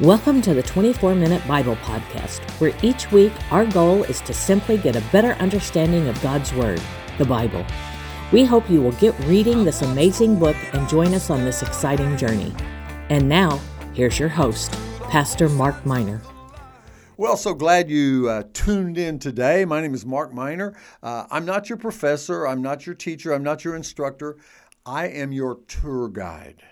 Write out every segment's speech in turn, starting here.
Welcome to the 24 Minute Bible Podcast, where each week our goal is to simply get a better understanding of God's Word, the Bible. We hope you will get reading this amazing book and join us on this exciting journey. And now, here's your host, Pastor Mark Miner. Well, so glad you tuned in today. My name is Mark Miner. I'm not your professor. I'm not your teacher. I'm not your instructor. I am your tour guide.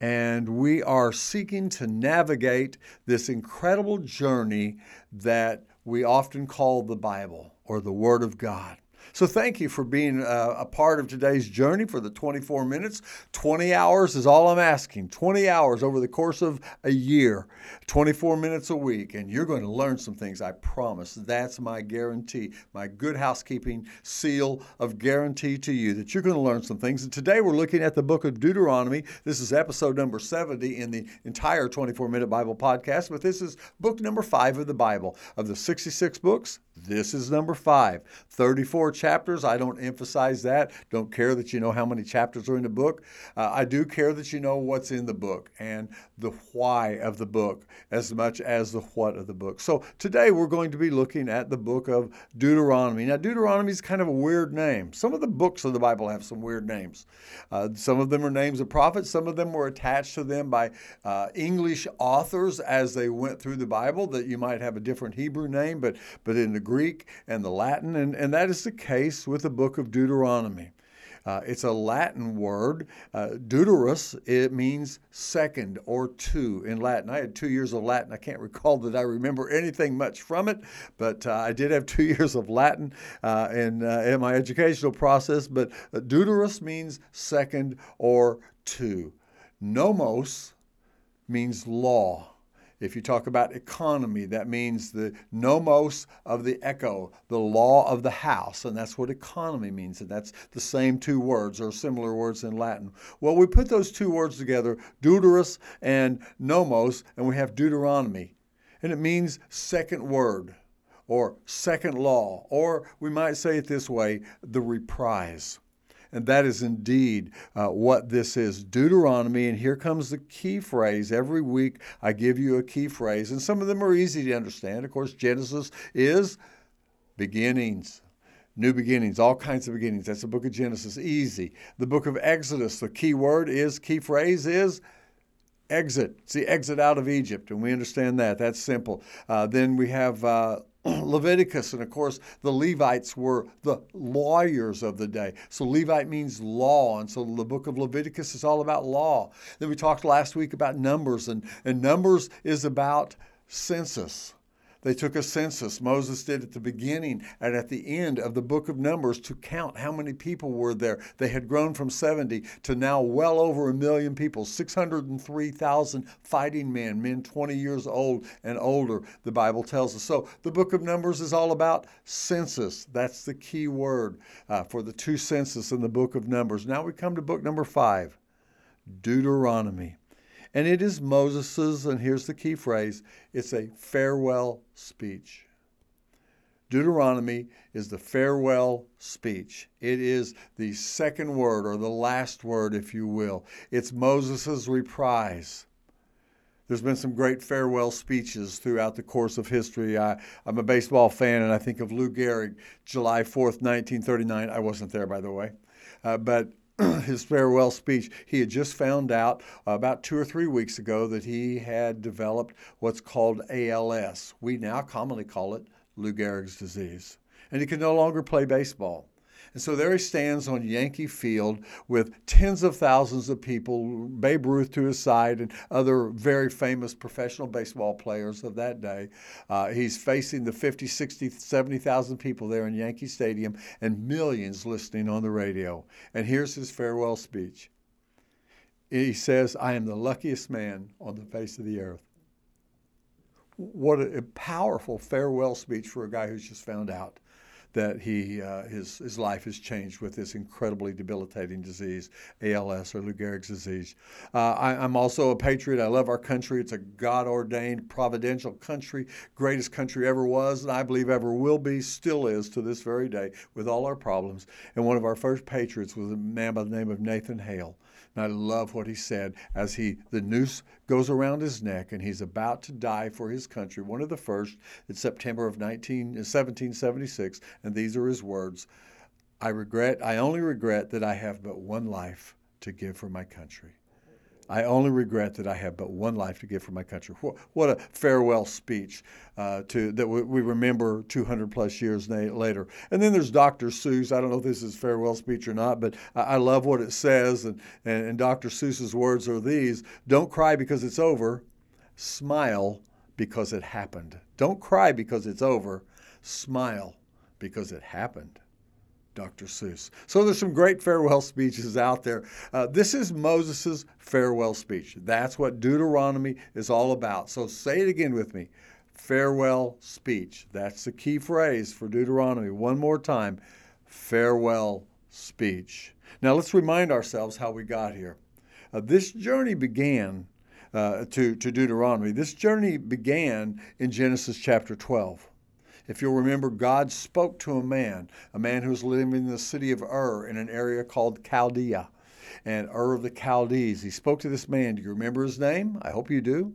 And we are seeking to navigate this incredible journey that we often call the Bible or the Word of God. So thank you for being a part of today's journey for the 24 minutes. 20 hours is all I'm asking. 20 hours over the course of a year, 24 minutes a week, and you're going to learn some things, I promise. That's my guarantee, my good housekeeping seal of guarantee to you that you're going to learn some things. And today we're looking at the book of Deuteronomy. This is episode number 70 in the entire 24 Minute Bible Podcast, but this is book number 5 of the Bible. Of the 66 books, this is number 5. 34 chapters. I don't emphasize that. Don't care that you know how many chapters are in the book. I do care that you know what's in the book and the why of the book as much as the what of the book. So today we're going to be looking at the book of Deuteronomy. Now, Deuteronomy is kind of a weird name. Some of the books of the Bible have some weird names. Some of them are names of prophets. Some of them were attached to them by English authors as they went through the Bible, that you might have a different Hebrew name, but in the Greek and the Latin, and that is the case with the book of Deuteronomy. It's a Latin word. Deuterus, it means second or two in Latin. I had 2 years of Latin. I can't recall that I remember anything much from it, but I did have 2 years of Latin in my educational process. But Deuterus means second or two. Nomos means law. If you talk about economy, that means the nomos of the echo, the law of the house, and that's what economy means, and that's the same two words or similar words in Latin. Well, we put those two words together, deuterus and nomos, and we have Deuteronomy, and it means second word or second law, or we might say it this way, the reprise. And that is indeed what this is, Deuteronomy. And here comes the key phrase. Every week I give you a key phrase, and some of them are easy to understand. Of course, Genesis is beginnings, new beginnings, all kinds of beginnings. That's the book of Genesis, easy. The book of Exodus, the key word is, key phrase is, exit. It's the exit out of Egypt, and we understand that. That's simple. Then we have Leviticus, and of course the Levites were the lawyers of the day. So Levite means law, and so the book of Leviticus is all about law. Then we talked last week about Numbers, and Numbers is about census. They took a census. Moses did at the beginning and at the end of the book of Numbers to count how many people were there. They had grown from 70 to now well over 1 million people, 603,000 fighting men, men 20 years old and older, the Bible tells us. So the book of Numbers is all about census. That's the key word for the two census in the book of Numbers. Now we come to book number 5, Deuteronomy. And it is Moses's, and here's the key phrase, it's a farewell speech. Deuteronomy is the farewell speech. It is the second word, or the last word, if you will. It's Moses's reprise. There's been some great farewell speeches throughout the course of history. I'm a baseball fan, and I think of Lou Gehrig, July 4th, 1939. I wasn't there, by the way. But his farewell speech, he had just found out about 2 or 3 weeks ago that he had developed what's called ALS. We now commonly call it Lou Gehrig's disease. And he could no longer play baseball. And so there he stands on Yankee Field with tens of thousands of people, Babe Ruth to his side and other very famous professional baseball players of that day. He's facing the 50, 60, 70,000 people there in Yankee Stadium and millions listening on the radio. And here's his farewell speech. He says, "I am the luckiest man on the face of the earth." What a powerful farewell speech for a guy who's just found out that he his life has changed with this incredibly debilitating disease, ALS or Lou Gehrig's disease. I'm also a patriot. I love our country. It's a God-ordained, providential country, greatest country ever was, and I believe ever will be, still is to this very day with all our problems. And one of our first patriots was a man by the name of Nathan Hale. And I love what he said as the noose goes around his neck and he's about to die for his country. One of the first, in September of 1776, and these are his words, I only regret that I have but one life to give for my country. I only regret that I have but one life to give for my country. What a farewell speech that we remember 200 plus years later. And then there's Dr. Seuss. I don't know if this is a farewell speech or not, but I love what it says. And Dr. Seuss's words are these: don't cry because it's over. Smile because it happened. Don't cry because it's over. Smile because it happened. Dr. Seuss. So there's some great farewell speeches out there. This is Moses' farewell speech. That's what Deuteronomy is all about. So say it again with me. Farewell speech. That's the key phrase for Deuteronomy. One more time. Farewell speech. Now let's remind ourselves how we got here. This journey began to Deuteronomy. This journey began in Genesis chapter 12. If you'll remember, God spoke to a man who was living in the city of Ur in an area called Chaldea, and Ur of the Chaldees. He spoke to this man. Do you remember his name? I hope you do.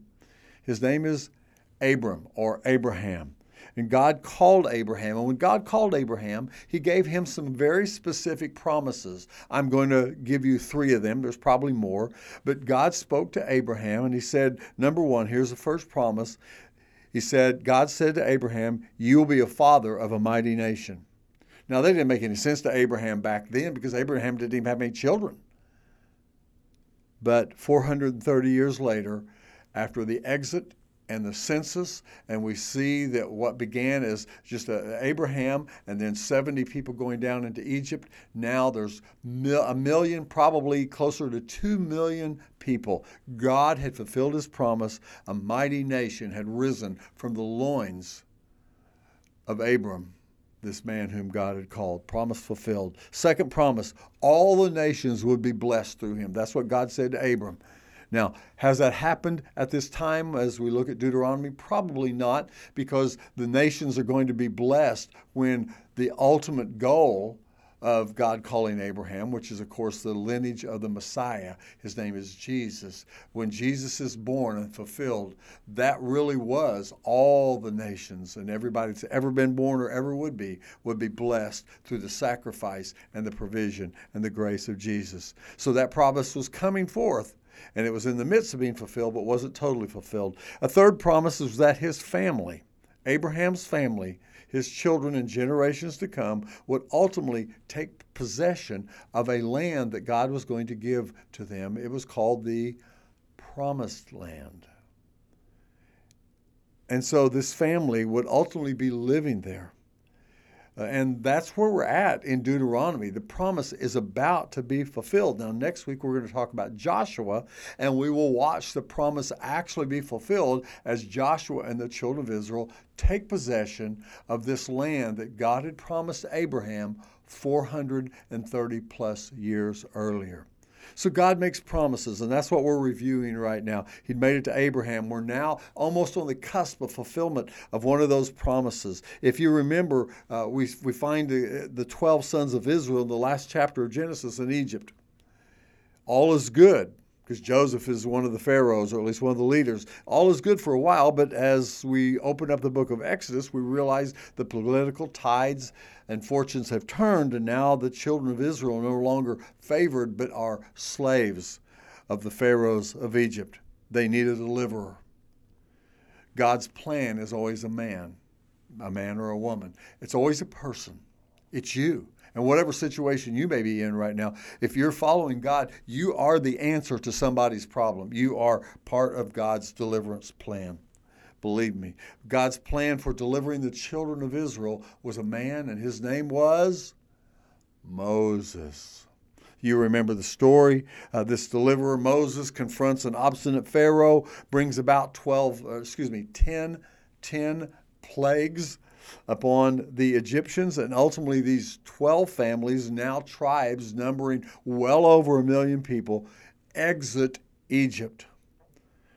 His name is Abram or Abraham. And God called Abraham. And when God called Abraham, he gave him some very specific promises. I'm going to give you three of them. There's probably more. But God spoke to Abraham and he said, number one, here's the first promise. He said, God said to Abraham, you'll be a father of a mighty nation. Now, that didn't make any sense to Abraham back then because Abraham didn't even have any children. But 430 years later, after the exit and the census, and we see that what began as just Abraham and then 70 people going down into Egypt, now there's a million, probably closer to 2 million people. God had fulfilled his promise. A mighty nation had risen from the loins of Abram, this man whom God had called. Promise fulfilled. Second promise, all the nations would be blessed through him. That's what God said to Abram. Now, has that happened at this time as we look at Deuteronomy? Probably not, because the nations are going to be blessed when the ultimate goal of God calling Abraham, which is, of course, the lineage of the Messiah, his name is Jesus. When Jesus is born and fulfilled, that really was all the nations, and everybody that's ever been born or ever would be blessed through the sacrifice and the provision and the grace of Jesus. So that promise was coming forth. And it was in the midst of being fulfilled, but wasn't totally fulfilled. A third promise was that his family, Abraham's family, his children and generations to come, would ultimately take possession of a land that God was going to give to them. It was called the Promised Land. And so this family would ultimately be living there. And that's where we're at in Deuteronomy. The promise is about to be fulfilled. Now, next week, we're going to talk about Joshua, and we will watch the promise actually be fulfilled as Joshua and the children of Israel take possession of this land that God had promised Abraham 430 plus years earlier. So God makes promises, and that's what we're reviewing right now. He made it to Abraham. We're now almost on the cusp of fulfillment of one of those promises. If you remember, we find the 12 sons of Israel in the last chapter of Genesis in Egypt. All is good, because Joseph is one of the pharaohs, or at least one of the leaders. All is good for a while, but as we open up the book of Exodus, we realize the political tides and fortunes have turned, and now the children of Israel are no longer favored, but are slaves of the pharaohs of Egypt. They need a deliverer. God's plan is always a man or a woman. It's always a person. It's you. And whatever situation you may be in right now, if you're following God, you are the answer to somebody's problem. You are part of God's deliverance plan. Believe me, God's plan for delivering the children of Israel was a man, and his name was Moses. You remember the story. This deliverer, Moses, confronts an obstinate Pharaoh, brings about 10 plagues upon the Egyptians, and ultimately these 12 families, now tribes numbering well over 1 million people, exit Egypt.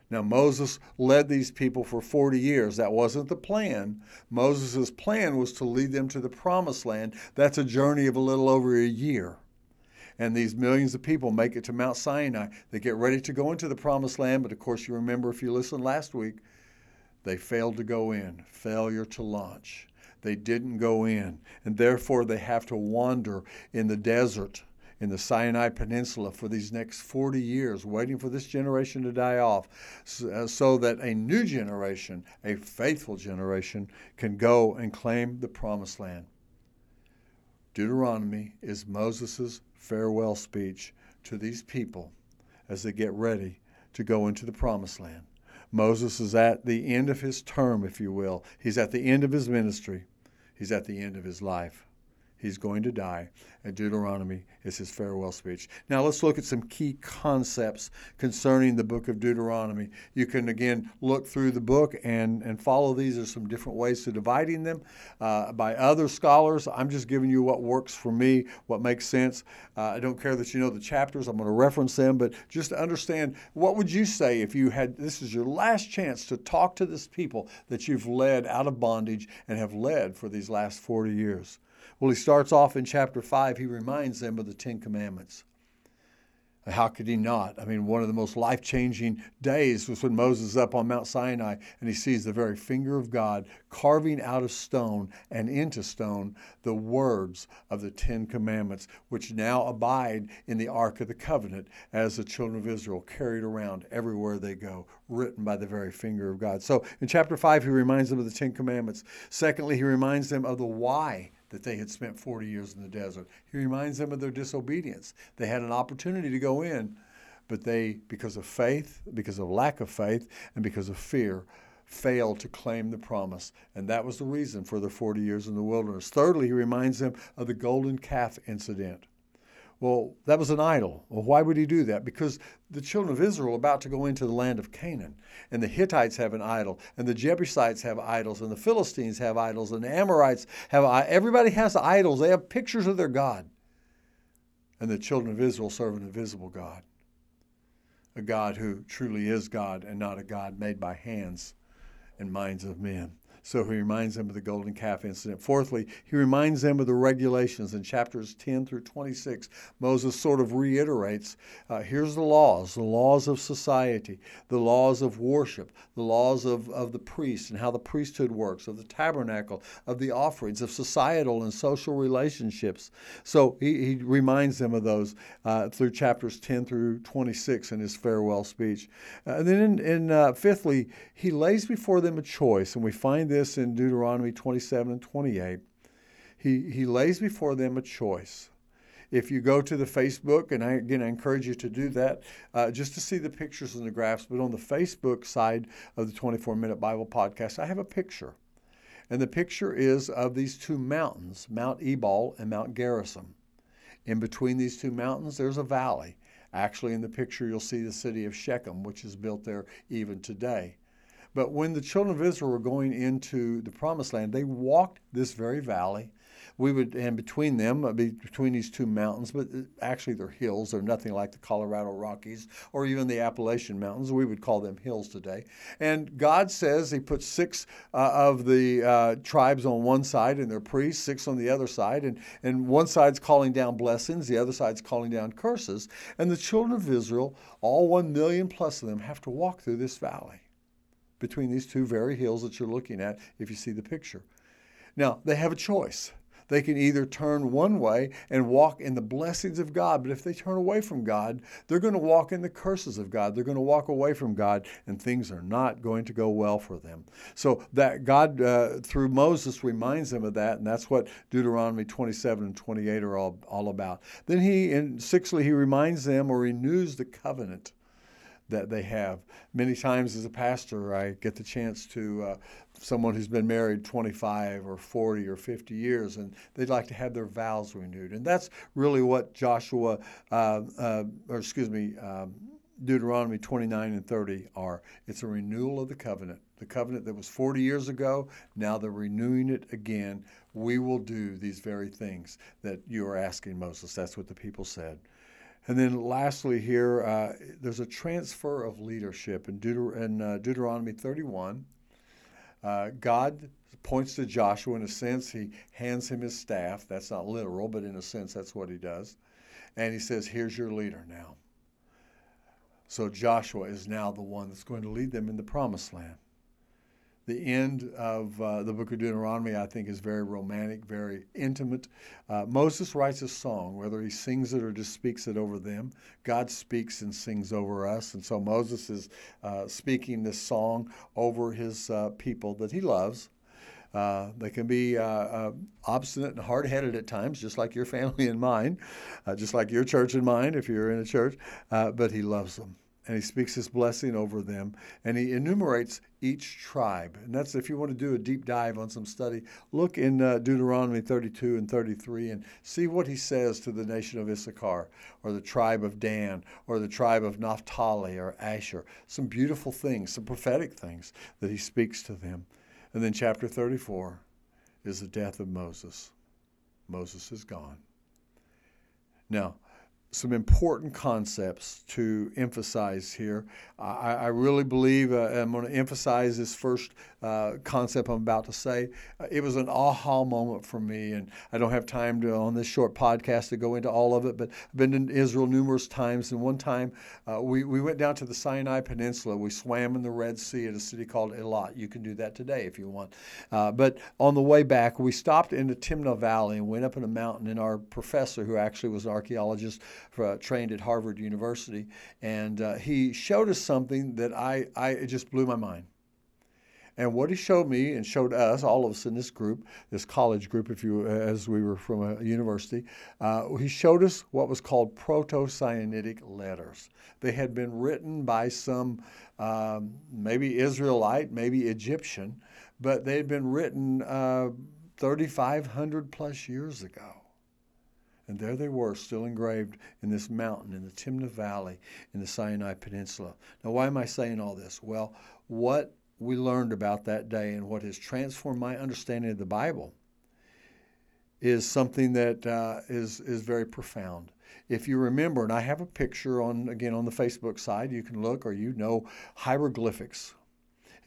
Now, Moses led these people for 40 years. That wasn't the plan. Moses' plan was to lead them to the Promised Land. That's a journey of a little over a year. and these millions of people make it to Mount Sinai. They get ready to go into the Promised Land, but of course you remember if you listened last week, they failed to go in, failure to launch. They didn't go in, and therefore they have to wander in the desert, in the Sinai Peninsula for these next 40 years, waiting for this generation to die off so that a new generation, a faithful generation, can go and claim the Promised Land. Deuteronomy is Moses' farewell speech to these people as they get ready to go into the Promised Land. Moses is at the end of his term, if you will. He's at the end of his ministry. He's at the end of his life. He's going to die, and Deuteronomy is his farewell speech. Now let's look at some key concepts concerning the book of Deuteronomy. You can, again, look through the book and follow these. There's some different ways to dividing them by other scholars. I'm just giving you what works for me, what makes sense. I don't care that you know the chapters. I'm going to reference them, but just to understand, what would you say if you had, this is your last chance to talk to this people that you've led out of bondage and have led for these last 40 years? Well, he starts off in chapter 5. He reminds them of the Ten Commandments. How could he not? I mean, one of the most life-changing days was when Moses is up on Mount Sinai and he sees the very finger of God carving out of stone and into stone the words of the Ten Commandments, which now abide in the Ark of the Covenant as the children of Israel carried around everywhere they go, written by the very finger of God. So in chapter 5, he reminds them of the Ten Commandments. Secondly, he reminds them of the why that they had spent 40 years in the desert. He reminds them of their disobedience. They had an opportunity to go in, but they, because of faith, because of lack of faith, and because of fear, failed to claim the promise. And that was the reason for their 40 years in the wilderness. Thirdly, he reminds them of the golden calf incident. Well, that was an idol. Well, why would he do that? Because the children of Israel are about to go into the land of Canaan, and the Hittites have an idol, and the Jebusites have idols, and the Philistines have idols, and the Amorites have idols. Everybody has idols. They have pictures of their God. And the children of Israel serve an invisible God, a God who truly is God and not a God made by hands and minds of men. So he reminds them of the golden calf incident. Fourthly, he reminds them of the regulations in chapters 10 through 26. Moses sort of reiterates, here's the laws of society, the laws of worship, the laws of the priest and how the priesthood works, of the tabernacle, of the offerings, of societal and social relationships. So he reminds them of those through chapters 10 through 26 in his farewell speech. And then fifthly, he lays before them a choice, and we find this in Deuteronomy 27 and 28, he lays before them a choice. If you go to the Facebook, and I encourage you to do that, just to see the pictures and the graphs, but on the Facebook side of the 24 Minute Bible Podcast, I have a picture. And the picture is of these two mountains, Mount Ebal and Mount Gerizim. In between these two mountains, there's a valley. Actually, in the picture, you'll see the city of Shechem, which is built there even today. But when the children of Israel were going into the Promised Land, they walked this very valley. We would, and between them, between these two mountains, but actually they're hills. They're nothing like the Colorado Rockies or even the Appalachian Mountains. We would call them hills today. And God says he put six of the tribes on one side and their priests, six on the other side. And one side's calling down blessings. The other side's calling down curses. And the children of Israel, all 1 million plus of them, have to walk through this valley between these two very hills that you're looking at if you see the picture. Now, they have a choice. They can either turn one way and walk in the blessings of God, but if they turn away from God, they're going to walk in the curses of God. They're going to walk away from God, and things are not going to go well for them. So that God, through Moses, reminds them of that, and that's what Deuteronomy 27 and 28 are all about. Then sixthly, he reminds them or renews the covenant that they have. Many times as a pastor, I get the chance to someone who's been married 25 or 40 or 50 years, and they'd like to have their vows renewed. And that's really what Deuteronomy 29 and 30 are. It's a renewal of the covenant that was 40 years ago. Now they're renewing it again. We will do these very things that you are asking, Moses. That's what the people said. And then lastly here, there's a transfer of leadership. In Deuteronomy 31, God points to Joshua. In a sense, he hands him his staff. That's not literal, but in a sense, that's what he does. And he says, here's your leader now. So Joshua is now the one that's going to lead them in the Promised Land. The end of the book of Deuteronomy, I think, is very romantic, very intimate. Moses writes a song, whether he sings it or just speaks it over them. God speaks and sings over us. And so Moses is speaking this song over his people that he loves. They can be obstinate and hard-headed at times, just like your family and mine, just like your church and mine if you're in a church, but he loves them. And he speaks his blessing over them, and he enumerates each tribe. And that's, if you want to do a deep dive on some study, look in Deuteronomy 32 and 33 and see what he says to the nation of Issachar, or the tribe of Dan, or the tribe of Naphtali or Asher. Some beautiful things, some prophetic things that he speaks to them. And then chapter 34 is the death of Moses. Moses is gone. Now, some important concepts to emphasize here. I really believe I'm going to emphasize this first concept I'm about to say. It was an aha moment for me, and I don't have time to, on this short podcast, to go into all of it, but I've been in Israel numerous times, and one time we went down to the Sinai Peninsula. We swam in the Red Sea at a city called Eilat. You can do that today if you want. But on the way back, we stopped in the Timna Valley and went up in a mountain, and our professor, who actually was an archaeologist, trained at Harvard University, and he showed us something that it just blew my mind. And what he showed me and showed us, all of us in this group, this college group, as we were from a university, he showed us what was called proto-Sinaitic letters. They had been written by some, maybe Israelite, maybe Egyptian, but they had been written 3,500 plus years ago. And there they were, still engraved in this mountain, in the Timna Valley, in the Sinai Peninsula. Now, why am I saying all this? Well, what we learned about that day and what has transformed my understanding of the Bible is something that is very profound. If you remember, and I have a picture on the Facebook side, you can look, or hieroglyphics.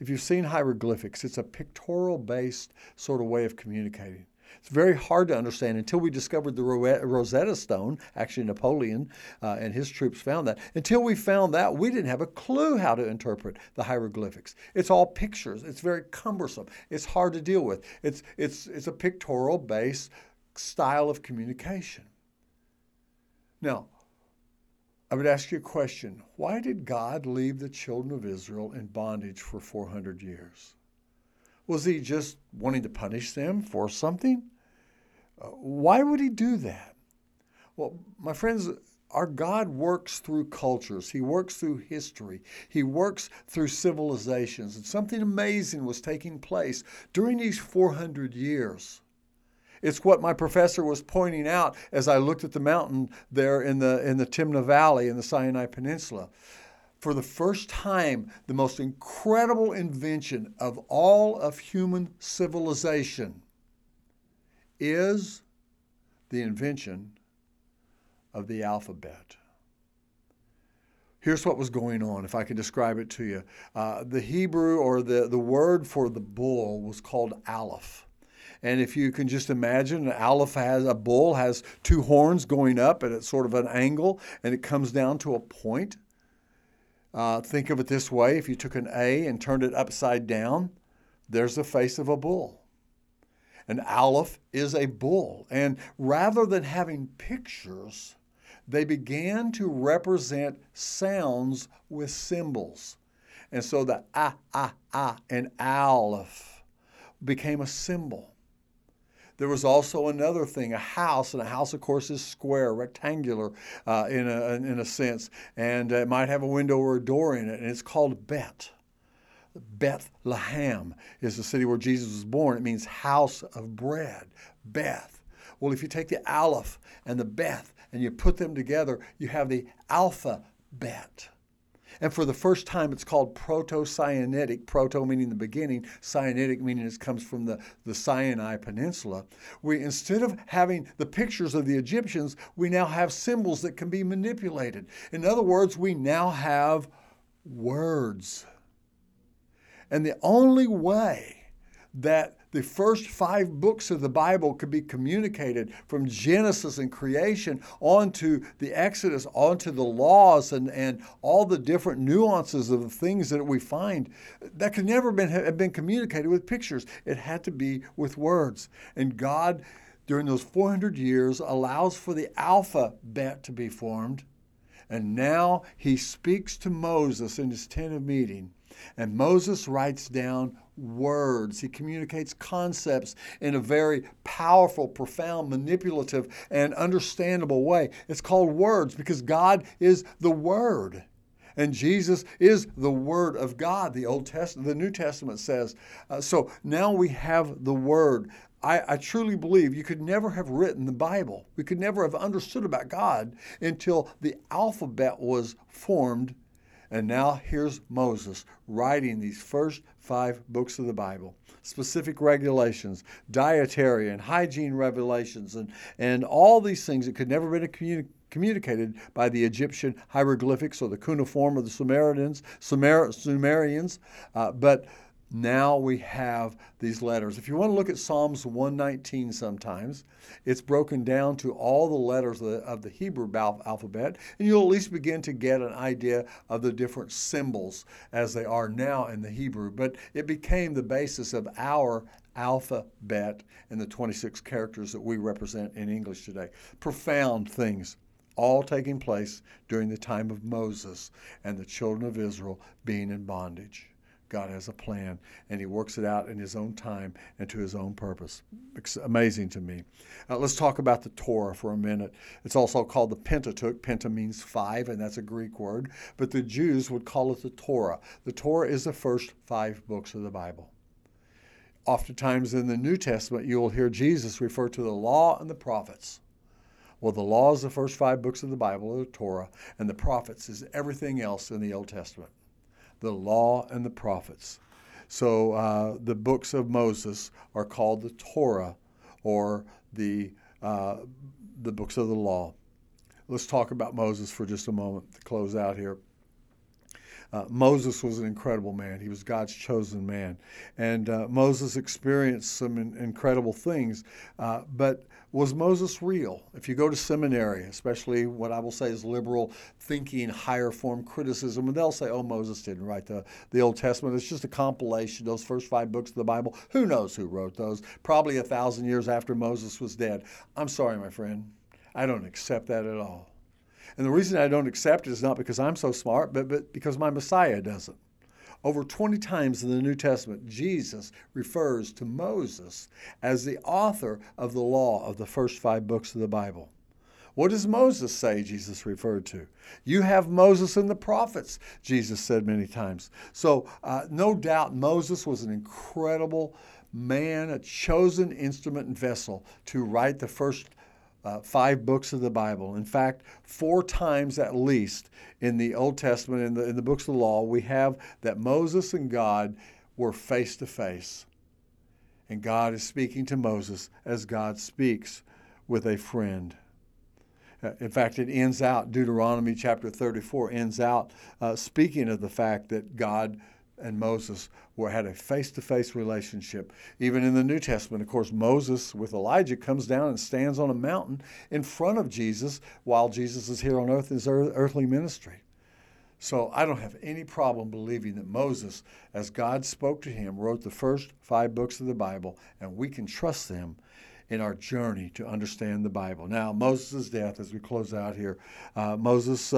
If you've seen hieroglyphics, it's a pictorial-based sort of way of communicating. It's very hard to understand until we discovered the Rosetta Stone. Actually, Napoleon and his troops found that. Until we found that, we didn't have a clue how to interpret the hieroglyphics. It's all pictures. It's very cumbersome. It's hard to deal with. It's a pictorial-based style of communication. Now, I would ask you a question. Why did God leave the children of Israel in bondage for 400 years? Was he just wanting to punish them for something? Why would he do that? Well, my friends, our God works through cultures. He works through history. He works through civilizations. And something amazing was taking place during these 400 years. It's what my professor was pointing out as I looked at the mountain there in the Timna Valley in the Sinai Peninsula. For the first time, the most incredible invention of all of human civilization is the invention of the alphabet. Here's what was going on, if I can describe it to you. The Hebrew, or the word for the bull, was called Aleph. And if you can just imagine, a bull has two horns going up at sort of an angle, and it comes down to a point. Think of it this way. If you took an A and turned it upside down, there's the face of a bull. An Aleph is a bull. And rather than having pictures, they began to represent sounds with symbols. And so the A, and Aleph became a symbol. There was also another thing, a house, and a house, of course, is square, rectangular in a sense, and it might have a window or a door in it, and it's called Beth. Bethlehem is the city where Jesus was born. It means house of bread, Beth. Well, if you take the Aleph and the Beth and you put them together, you have the alphabet. And for the first time, it's called proto-Sinaitic, proto meaning the beginning, Sinaitic meaning it comes from the Sinai Peninsula. Instead of having the pictures of the Egyptians, we now have symbols that can be manipulated. In other words, we now have words. And the only way that The first 5 books of the Bible could be communicated from Genesis and creation onto the Exodus, onto the laws and all the different nuances of the things that we find. That could never have been communicated with pictures. It had to be with words. And God, during those 400 years, allows for the alphabet to be formed. And now he speaks to Moses in his tent of meeting. And Moses writes down words. He communicates concepts in a very powerful, profound, manipulative, and understandable way. It's called words because God is the Word. And Jesus is the Word of God. The Old Testament, the New Testament says. So now we have the Word. I truly believe you could never have written the Bible. We could never have understood about God until the alphabet was formed. And now here's Moses writing these first 5 books of the Bible. Specific regulations, dietary and hygiene regulations, and all these things that could never have been communicated by the Egyptian hieroglyphics or the cuneiform of the Sumerians. But now we have these letters. If you want to look at Psalms 119 sometimes, it's broken down to all the letters of the Hebrew alphabet, and you'll at least begin to get an idea of the different symbols as they are now in the Hebrew. But it became the basis of our alphabet and the 26 characters that we represent in English today. Profound things, all taking place during the time of Moses and the children of Israel being in bondage. God has a plan, and he works it out in his own time and to his own purpose. It's amazing to me. Let's talk about the Torah for a minute. It's also called the Pentateuch. Penta means 5, and that's a Greek word. But the Jews would call it the Torah. The Torah is the first 5 books of the Bible. Oftentimes in the New Testament, you will hear Jesus refer to the law and the prophets. Well, the law is the first 5 books of the Bible, or the Torah, and the prophets is everything else in the Old Testament. The law and the prophets. So the books of Moses are called the Torah, or the books of the law. Let's talk about Moses for just a moment to close out here. Moses was an incredible man. He was God's chosen man. And Moses experienced some incredible things. But was Moses real? If you go to seminary, especially what I will say is liberal thinking, higher form criticism, and they'll say, oh, Moses didn't write the Old Testament. It's just a compilation, those first 5 books of the Bible. Who knows who wrote those? Probably 1,000 years after Moses was dead. I'm sorry, my friend. I don't accept that at all. And the reason I don't accept it is not because I'm so smart, but because my Messiah doesn't. Over 20 times in the New Testament, Jesus refers to Moses as the author of the law of the first 5 books of the Bible. What does Moses say Jesus referred to? You have Moses and the prophets, Jesus said many times. So no doubt Moses was an incredible man, a chosen instrument and vessel to write the first 5 books of the Bible. In fact, 4 times at least in the Old Testament, in the books of the law, we have that Moses and God were face to face. And God is speaking to Moses as God speaks with a friend. In fact, it ends out, Deuteronomy chapter 34 ends out speaking of the fact that God and Moses had a face-to-face relationship. Even in the New Testament, of course, Moses with Elijah comes down and stands on a mountain in front of Jesus while Jesus is here on earth in his earthly ministry. So I don't have any problem believing that Moses, as God spoke to him, wrote the first 5 books of the Bible, and we can trust them in our journey to understand the Bible. Now, Moses' death, as we close out here, Moses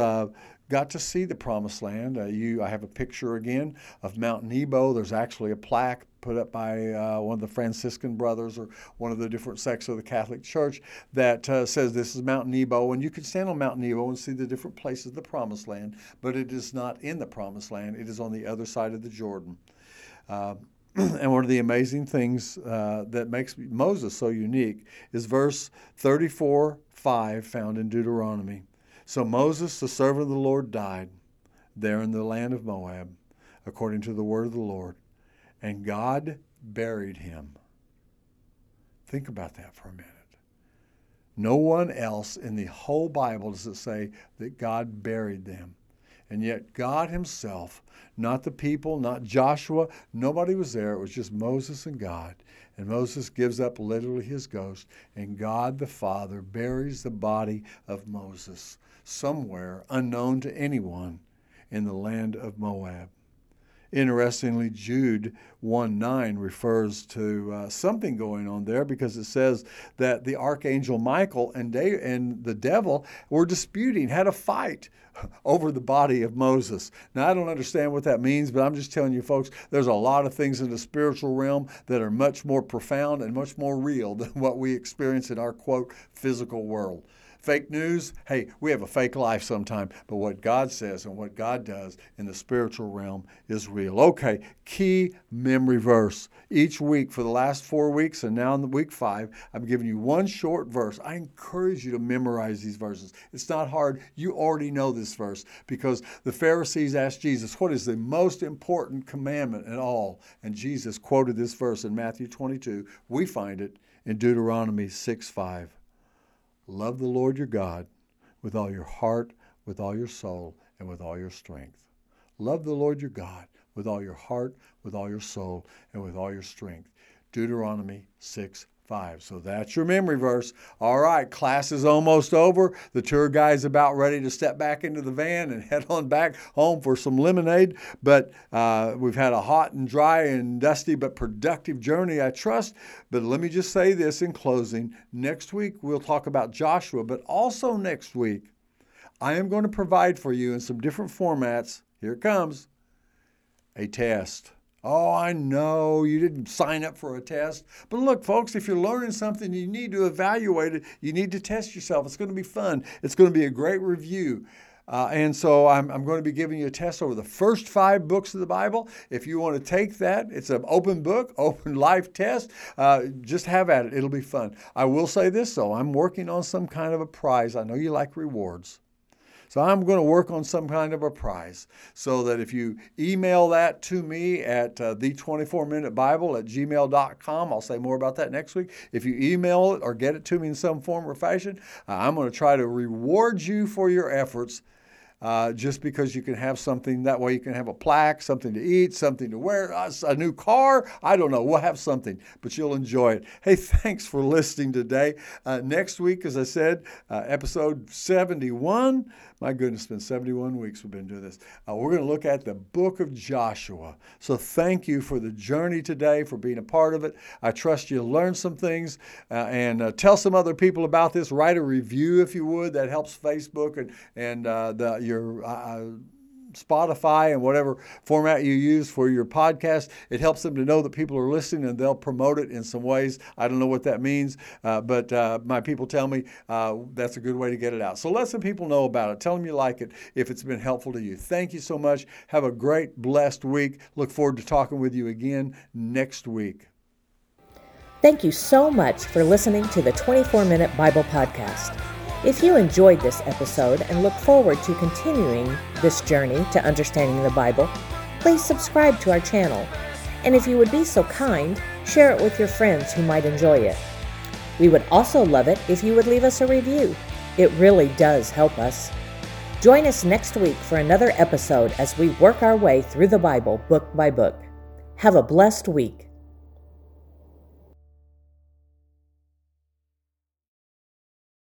got to see the Promised Land. I have a picture again of Mount Nebo. There's actually a plaque put up by one of the Franciscan brothers or one of the different sects of the Catholic Church that says this is Mount Nebo, and you can stand on Mount Nebo and see the different places of the Promised Land, but it is not in the Promised Land. It is on the other side of the Jordan. And one of the amazing things that makes Moses so unique is verse 34:5 found in Deuteronomy. So Moses, the servant of the Lord, died there in the land of Moab, according to the word of the Lord, and God buried him. Think about that for a minute. No one else in the whole Bible does it say that God buried them. And yet God himself, not the people, not Joshua, nobody was there. It was just Moses and God. And Moses gives up literally his ghost, and God the Father buries the body of Moses somewhere unknown to anyone in the land of Moab. Interestingly, Jude 1:9 refers to something going on there, because it says that the archangel Michael and the devil were disputing, had a fight over the body of Moses. Now, I don't understand what that means, but I'm just telling you, folks, there's a lot of things in the spiritual realm that are much more profound and much more real than what we experience in our, quote, physical world. Fake news, hey, we have a fake life sometime, but what God says and what God does in the spiritual realm is real. Okay, key memory verse. Each week for the last 4 weeks and now in week 5, I'm giving you one short verse. I encourage you to memorize these verses. It's not hard. You already know this verse because the Pharisees asked Jesus, what is the most important commandment at all? And Jesus quoted this verse in Matthew 22. We find it in Deuteronomy 6:5. Love the Lord your God with all your heart, with all your soul, and with all your strength. Love the Lord your God with all your heart, with all your soul, and with all your strength. Deuteronomy 6:5. So that's your memory verse. All right, class is almost over. The tour guide's about ready to step back into the van and head on back home for some lemonade. But we've had a hot and dry and dusty but productive journey, I trust. But let me just say this in closing. Next week, we'll talk about Joshua, but also next week, I am going to provide for you in some different formats. Here it comes, a test. Oh, I know you didn't sign up for a test. But look, folks, if you're learning something, you need to evaluate it. You need to test yourself. It's going to be fun. It's going to be a great review. And so I'm going to be giving you a test over the first 5 books of the Bible. If you want to take that, it's an open book, open life test. Just have at it. It'll be fun. I will say this, though. I'm working on some kind of a prize. I know you like rewards. So I'm going to work on some kind of a prize so that if you email that to me at the 24-minute-bible@gmail.com, I'll say more about that next week. If you email it or get it to me in some form or fashion, I'm going to try to reward you for your efforts. Just because you can have something, that way you can have a plaque, something to eat, something to wear, a new car. I don't know. We'll have something, but you'll enjoy it. Hey, thanks for listening today. Next week, as I said, episode 71. My goodness, it's been 71 weeks we've been doing this. We're going to look at the book of Joshua. So thank you for the journey today, for being a part of it. I trust you learned some things and tell some other people about this. Write a review if you would. That helps Facebook and your Spotify and whatever format you use for your podcast. It helps them to know that people are listening and they'll promote it in some ways. I don't know what that means, but my people tell me that's a good way to get it out. So let some people know about it. Tell them you like it if it's been helpful to you. Thank you so much. Have a great, blessed week. Look forward to talking with you again next week. Thank you so much for listening to the 24 Minute Bible Podcast. If you enjoyed this episode and look forward to continuing this journey to understanding the Bible, please subscribe to our channel. And if you would be so kind, share it with your friends who might enjoy it. We would also love it if you would leave us a review. It really does help us. Join us next week for another episode as we work our way through the Bible book by book. Have a blessed week.